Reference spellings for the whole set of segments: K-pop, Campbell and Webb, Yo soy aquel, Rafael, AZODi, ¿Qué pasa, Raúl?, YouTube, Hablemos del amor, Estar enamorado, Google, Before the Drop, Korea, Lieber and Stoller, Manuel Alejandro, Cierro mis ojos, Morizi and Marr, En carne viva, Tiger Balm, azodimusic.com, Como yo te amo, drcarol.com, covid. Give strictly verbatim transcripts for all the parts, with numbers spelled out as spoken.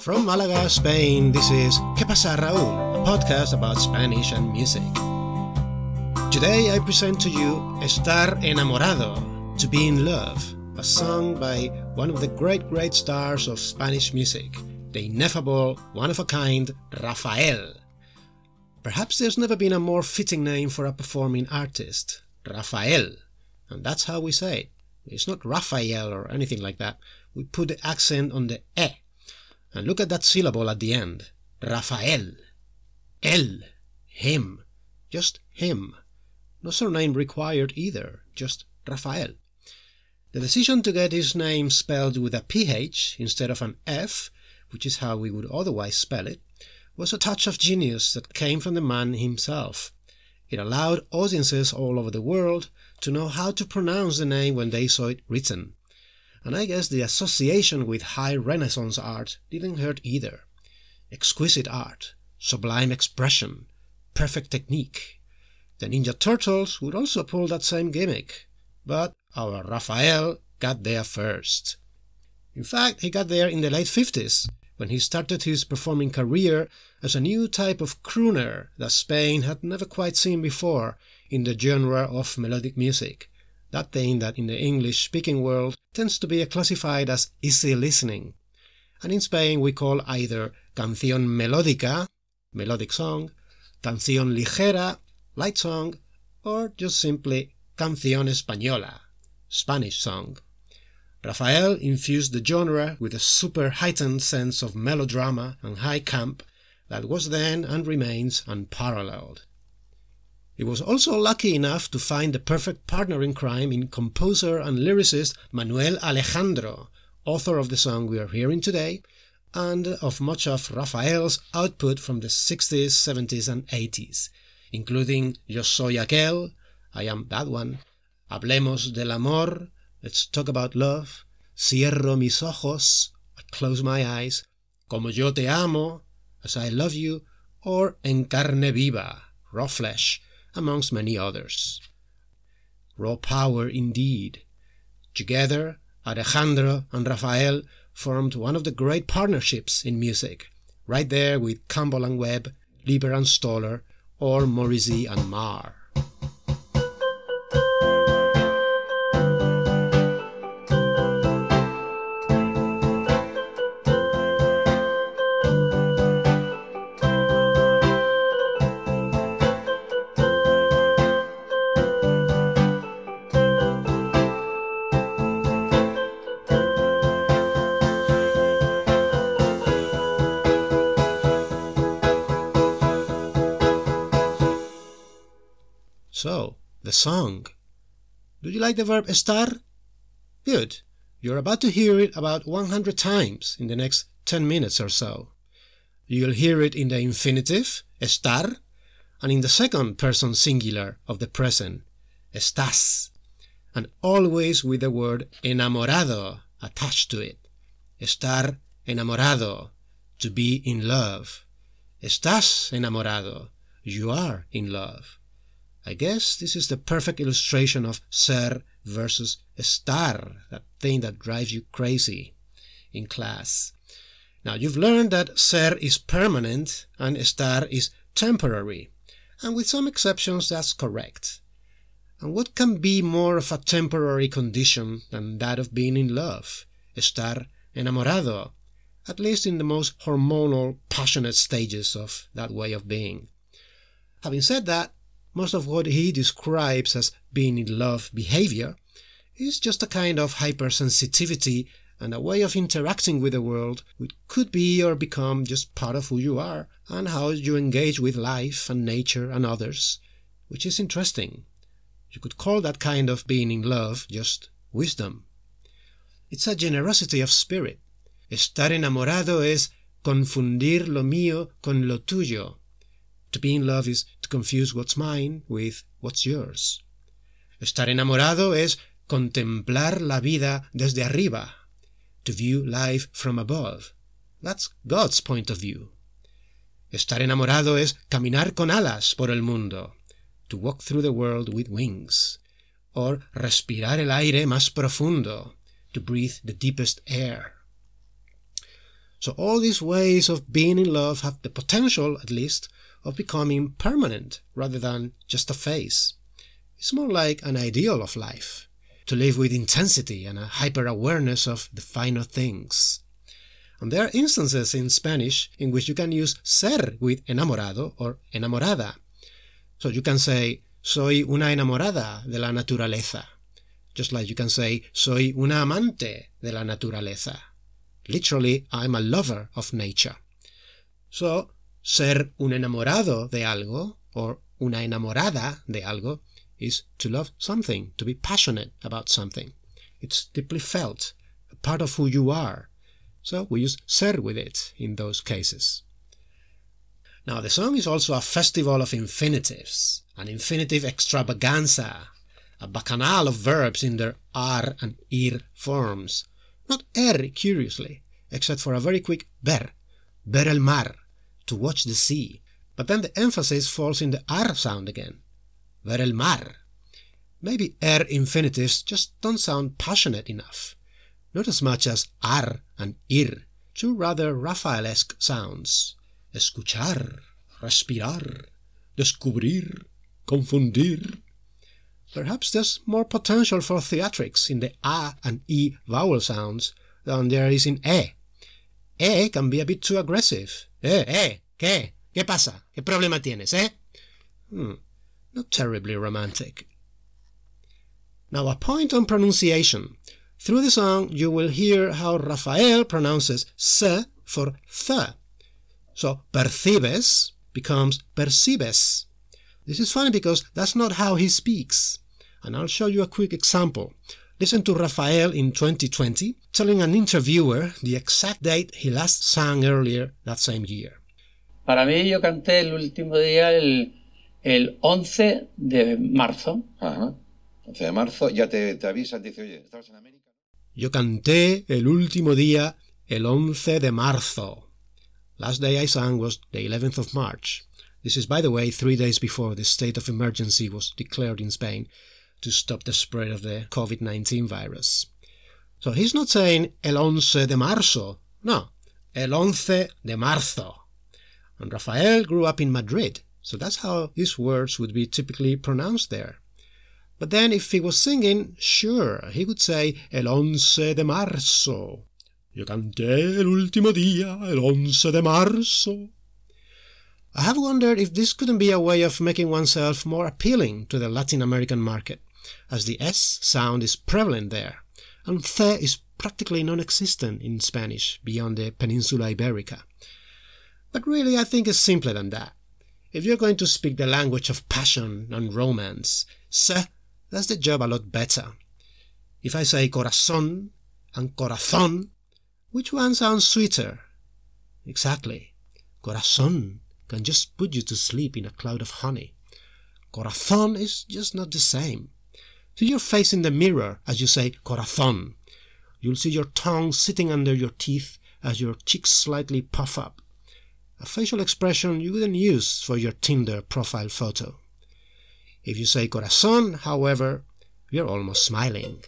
From Málaga, Spain, this is ¿Qué pasa, Raúl?, a podcast about Spanish and music. Today I present to you Estar enamorado, To Be in Love, a song by one of the great, great stars of Spanish music, the ineffable, one-of-a-kind Rafael. Perhaps there's never been a more fitting name for a performing artist, Rafael, and that's how we say it. It's not Rafael or anything like that. We put the accent on the E. And look at that syllable at the end. Rafael. El. Him. Just him. No surname required either. Just Rafael. The decision to get his name spelled with a P H instead of an F, which is how we would otherwise spell it, was a touch of genius that came from the man himself. It allowed audiences all over the world to know how to pronounce the name when they saw it written. And I guess the association with high Renaissance art didn't hurt either. Exquisite art, sublime expression, perfect technique. The Ninja Turtles would also pull that same gimmick, but our Rafael got there first. In fact, he got there in the late fifties, when he started his performing career as a new type of crooner that Spain had never quite seen before in the genre of melodic music, that thing that in the English-speaking world tends to be classified as easy listening. And in Spain we call either canción melódica, melodic song, canción ligera, light song, or just simply canción española, Spanish song. Rafael infused the genre with a super-heightened sense of melodrama and high camp that was then and remains unparalleled. He was also lucky enough to find the perfect partner in crime in composer and lyricist Manuel Alejandro, author of the song we are hearing today, and of much of Rafael's output from the sixties, seventies and eighties, including Yo soy aquel, I am that one, Hablemos del amor, Let's Talk About Love, Cierro mis ojos, I close my eyes, Como yo te amo, As I Love You, or En carne viva, Raw Flesh, amongst many others. Raw power indeed. Together, Alejandro and Rafael formed one of the great partnerships in music, right there with Campbell and Webb, Lieber and Stoller, or Morizi and Marr. So, the song. Do you like the verb estar? Good. You're about to hear it about one hundred times in the next ten minutes or so. You'll hear it in the infinitive, estar, and in the second person singular of the present, estás, and always with the word enamorado attached to it. Estar enamorado, to be in love. Estás enamorado, you are in love. I guess this is the perfect illustration of ser versus estar, that thing that drives you crazy in class. Now, you've learned that ser is permanent and estar is temporary, and with some exceptions that's correct. And what can be more of a temporary condition than that of being in love? Estar enamorado, at least in the most hormonal, passionate stages of that way of being. Having said that, most of what he describes as being in love behavior is just a kind of hypersensitivity and a way of interacting with the world which could be or become just part of who you are and how you engage with life and nature and others, which is interesting. You could call that kind of being in love just wisdom. It's a generosity of spirit. Estar enamorado es confundir lo mío con lo tuyo. To be in love is to confuse what's mine with what's yours. Estar enamorado es contemplar la vida desde arriba, to view life from above. That's God's point of view. Estar enamorado es caminar con alas por el mundo, to walk through the world with wings, or respirar el aire más profundo, to breathe the deepest air. So all these ways of being in love have the potential, at least, of becoming permanent rather than just a phase. It's more like an ideal of life, to live with intensity and a hyper-awareness of the finer things. And there are instances in Spanish in which you can use ser with enamorado or enamorada. So you can say, soy una enamorada de la naturaleza. Just like you can say, soy una amante de la naturaleza. Literally, I'm a lover of nature. So, ser un enamorado de algo, or una enamorada de algo, is to love something, to be passionate about something. It's deeply felt, a part of who you are. So we use ser with it in those cases. Now, the song is also a festival of infinitives, an infinitive extravaganza, a bacchanal of verbs in their ar and ir forms. Not er, curiously, except for a very quick ver, ver el mar, to watch the sea. But then the emphasis falls in the ar sound again, ver el mar. Maybe er infinitives just don't sound passionate enough, not as much as ar and ir, two rather Rafaelesque sounds. Escuchar, respirar, descubrir, confundir. Perhaps there's more potential for theatrics in the a and e vowel sounds than there is in e. E can be a bit too aggressive. Eh, eh, ¿qué? ¿Qué pasa? ¿Qué problema tienes, eh? Hmm, not terribly romantic. Now, a point on pronunciation. Through the song, you will hear how Rafael pronounces se for th. So, percibes becomes percibes. This is funny because that's not how he speaks. And I'll show you a quick example. Listen to Rafael in twenty twenty telling an interviewer the exact date he last sang earlier that same year. Para mí, yo canté el último día el, el once de marzo. Ajá. once de marzo, ya te, te avisan, dice, oye, ¿estabas en América? Yo canté el último día el once de marzo. Last day I sang was the eleventh of March. This is, by the way, three days before the state of emergency was declared in Spain to stop the spread of the covid nineteen virus. So he's not saying el once de marzo, no, el once de marzo. And Rafael grew up in Madrid, so that's how his words would be typically pronounced there. But then if he was singing, sure, he would say el once de marzo. Yo canté el último día, el once de marzo. I have wondered if this couldn't be a way of making oneself more appealing to the Latin American market, as the S sound is prevalent there, and C is practically non-existent in Spanish beyond the Peninsula Iberica. But really, I think it's simpler than that. If you're going to speak the language of passion and romance, C does the job a lot better. If I say corazón and corazón, which one sounds sweeter? Exactly. Corazón can just put you to sleep in a cloud of honey. Corazón is just not the same. See your face in the mirror as you say corazón. You'll see your tongue sitting under your teeth as your cheeks slightly puff up. A facial expression you wouldn't use for your Tinder profile photo. If you say corazón, however, you're almost smiling.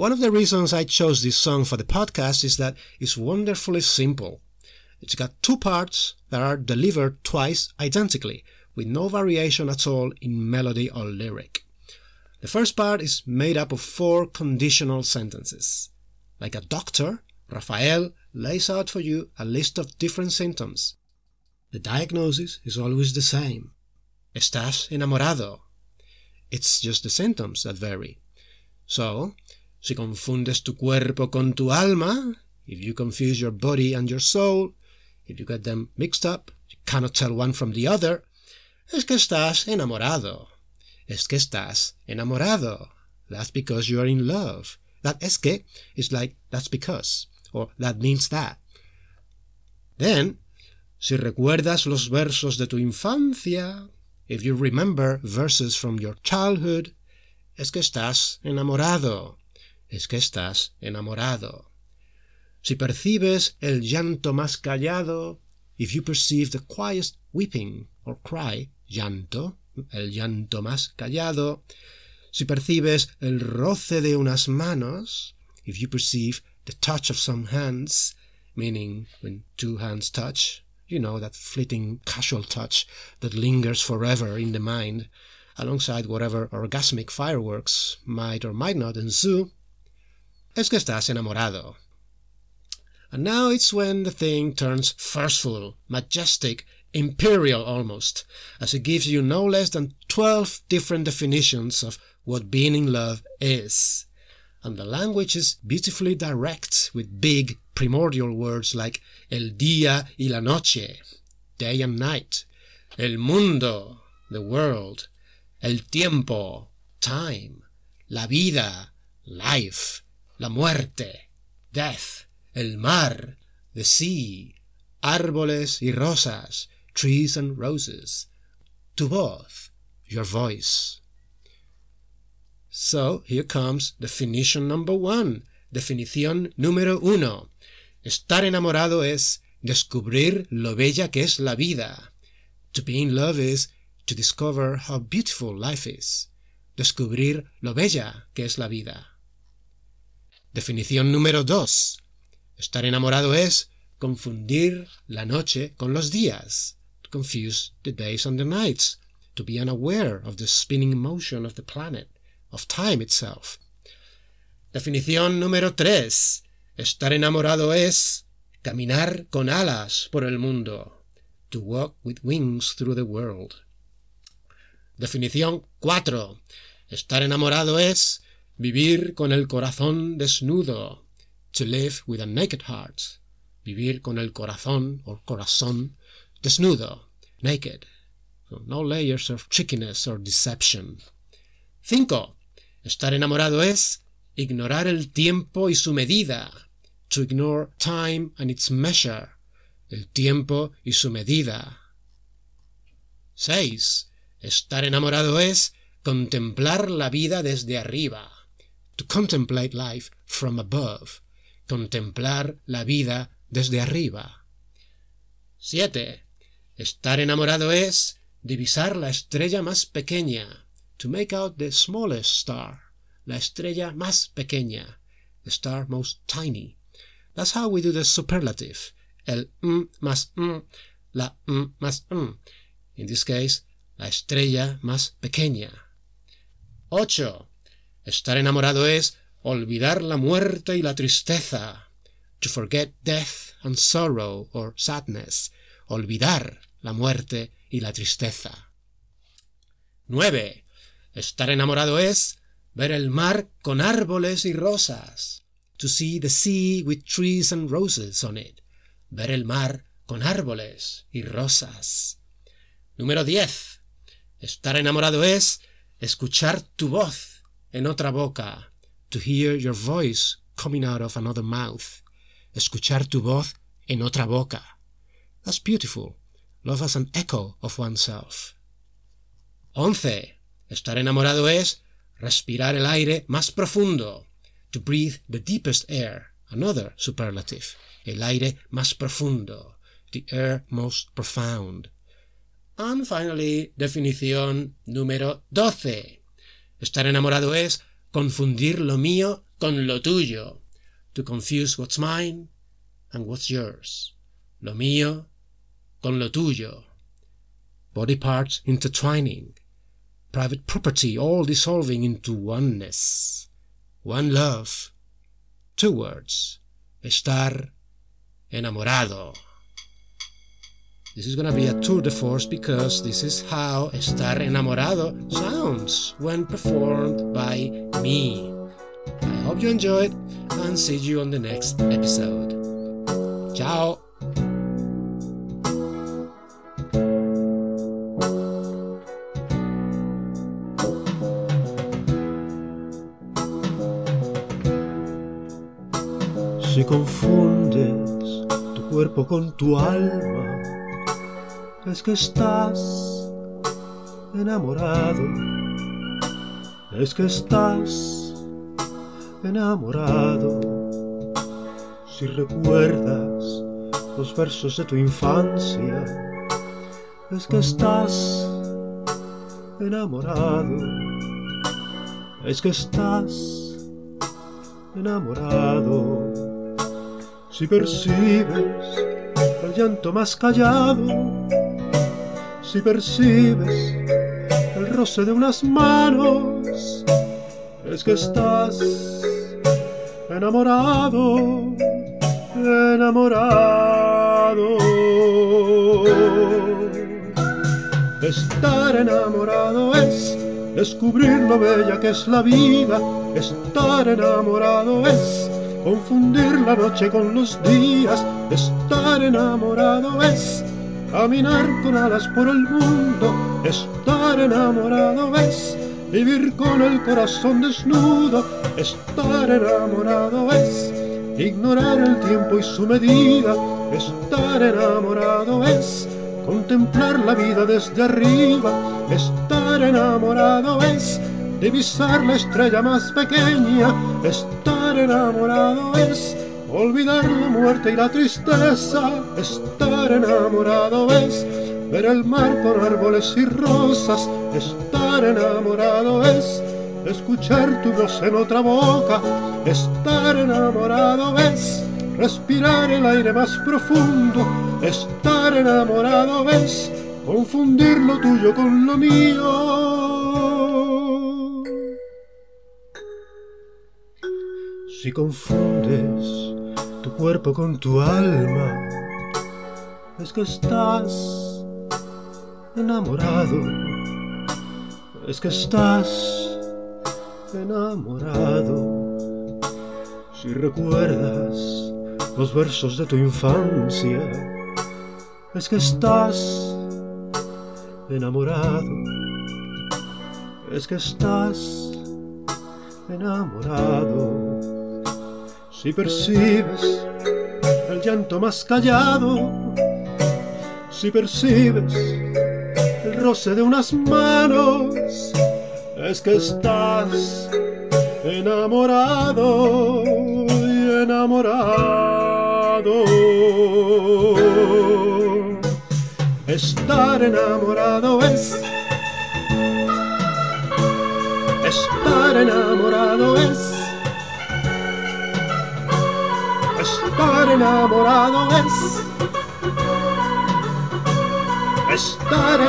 One of the reasons I chose this song for the podcast is that it's wonderfully simple. It's got two parts that are delivered twice identically, with no variation at all in melody or lyric. The first part is made up of four conditional sentences. Like a doctor, Rafael lays out for you a list of different symptoms. The diagnosis is always the same. Estás enamorado. It's just the symptoms that vary. So, si confundes tu cuerpo con tu alma, if you confuse your body and your soul, if you get them mixed up, you cannot tell one from the other, es que estás enamorado. Es que estás enamorado. That's because you are in love. That es que is like that's because, or that means that. Then, si recuerdas los versos de tu infancia, if you remember verses from your childhood, es que estás enamorado, es que estás enamorado. Si percibes el llanto más callado, if you perceive the quiet weeping or cry, llanto, el llanto más callado. Si percibes el roce de unas manos, if you perceive the touch of some hands, meaning when two hands touch, you know, that fleeting casual touch that lingers forever in the mind, alongside whatever orgasmic fireworks might or might not ensue, es que estás enamorado. And now it's when the thing turns forceful, majestic, imperial almost, as it gives you no less than twelve different definitions of what being in love is. And the language is beautifully direct, with big, primordial words like el día y la noche, day and night, el mundo, the world, el tiempo, time, la vida, life, la muerte, death, el mar, the sea, árboles y rosas, trees and roses, tu voz, your voice. So, here comes definition number one, definición número uno. Estar enamorado es descubrir lo bella que es la vida. To be in love is to discover how beautiful life is. Descubrir lo bella que es la vida. Definición número dos. Estar enamorado es confundir la noche con los días. To confuse the days and the nights. To be unaware of the spinning motion of the planet, of time itself. Definición número tres. Estar enamorado es caminar con alas por el mundo. To walk with wings through the world. Definición cuatro. Estar enamorado es vivir con el corazón desnudo. To live with a naked heart. Vivir con el corazón or corazón desnudo. Naked. So no layers of trickiness or deception. Cinco. Estar enamorado es ignorar el tiempo y su medida. To ignore time and its measure. El tiempo y su medida. Seis. Estar enamorado es contemplar la vida desde arriba. To contemplate life from above. Contemplar la vida desde arriba. Siete. Estar enamorado es divisar la estrella más pequeña. To make out the smallest star. La estrella más pequeña. The star most tiny. That's how we do the superlative. El m más m. La m más m. In this case, la estrella más pequeña. Ocho. Estar enamorado es olvidar la muerte y la tristeza. To forget death and sorrow or sadness. Olvidar la muerte y la tristeza. Nueve. Estar enamorado es ver el mar con árboles y rosas. To see the sea with trees and roses on it. Ver el mar con árboles y rosas. Número diez. Estar enamorado es escuchar tu voz en otra boca. To hear your voice coming out of another mouth. Escuchar tu voz en otra boca. That's beautiful. Love as an echo of oneself. Once. Estar enamorado es respirar el aire más profundo. To breathe the deepest air. Another superlative. El aire más profundo. The air most profound. And finally, definición número doce. Estar enamorado es confundir lo mío con lo tuyo. To confuse what's mine and what's yours. Lo mío con lo tuyo. Body parts intertwining. Private property all dissolving into oneness. One love, two words, estar enamorado. This is gonna be a tour de force because this is how estar enamorado sounds when performed by me. I hope you enjoyed and see you on the next episode. Ciao! Si confundes tu cuerpo con tu alma, es que estás enamorado, es que estás enamorado. Si recuerdas los versos de tu infancia, es que estás enamorado, es que estás enamorado. Si percibes el llanto más callado, si percibes el roce de unas manos, es que estás enamorado, enamorado. Estar enamorado es descubrir lo bella que es la vida. Estar enamorado es confundir la noche con los días. Estar enamorado es caminar con alas por el mundo. Estar enamorado es vivir con el corazón desnudo. Estar enamorado es ignorar el tiempo y su medida. Estar enamorado es contemplar la vida desde arriba. Estar enamorado es divisar la estrella más pequeña. Estar enamorado es olvidar la muerte y la tristeza. Estar enamorado es ver el mar con árboles y rosas. Estar enamorado es escuchar tu voz en otra boca. Estar enamorado es respirar el aire más profundo. Estar enamorado es confundir lo tuyo con lo mío. Si confundes tu cuerpo con tu alma, es que estás enamorado, es que estás enamorado. Si recuerdas los versos de tu infancia, es que estás enamorado, es que estás enamorado. Si percibes el llanto más callado, si percibes el roce de unas manos, es que estás enamorado y enamorado. Estar enamorado es, estar enamorado es, estar enamorado es, estar enamorado es. Estar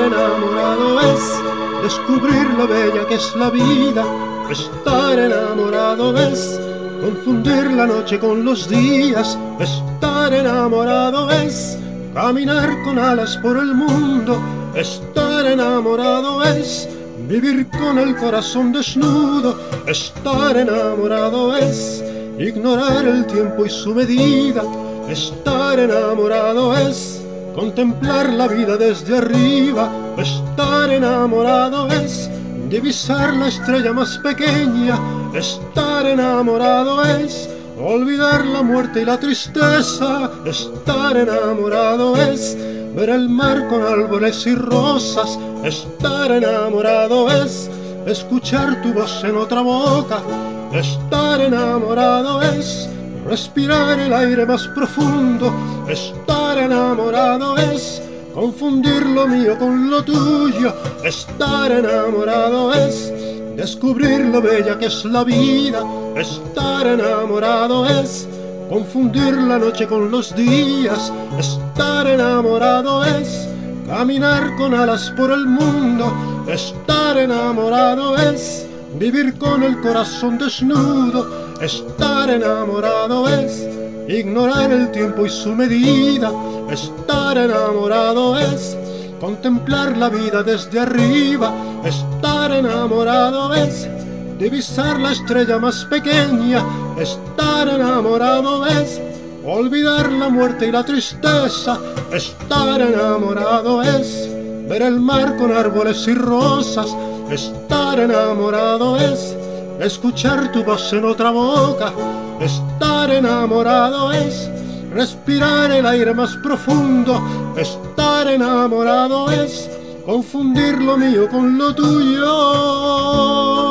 enamorado es descubrir lo bella que es la vida. Estar enamorado es confundir la noche con los días. Estar enamorado es caminar con alas por el mundo. Estar enamorado es vivir con el corazón desnudo. Estar enamorado es ignorar el tiempo y su medida. Estar enamorado es contemplar la vida desde arriba. Estar enamorado es divisar la estrella más pequeña. Estar enamorado es olvidar la muerte y la tristeza. Estar enamorado es ver el mar con árboles y rosas. Estar enamorado es escuchar tu voz en otra boca. Estar enamorado es respirar el aire más profundo. Estar enamorado es confundir lo mío con lo tuyo. Estar enamorado es descubrir lo bella que es la vida. Estar enamorado es confundir la noche con los días. Estar enamorado es caminar con alas por el mundo. Estar enamorado es vivir con el corazón desnudo. Estar enamorado es ignorar el tiempo y su medida. Estar enamorado es contemplar la vida desde arriba. Estar enamorado es divisar la estrella más pequeña. Estar enamorado es olvidar la muerte y la tristeza. Estar enamorado es ver el mar con árboles y rosas. Estar enamorado es escuchar tu voz en otra boca. Estar enamorado es respirar el aire más profundo. Estar enamorado es confundir lo mío con lo tuyo.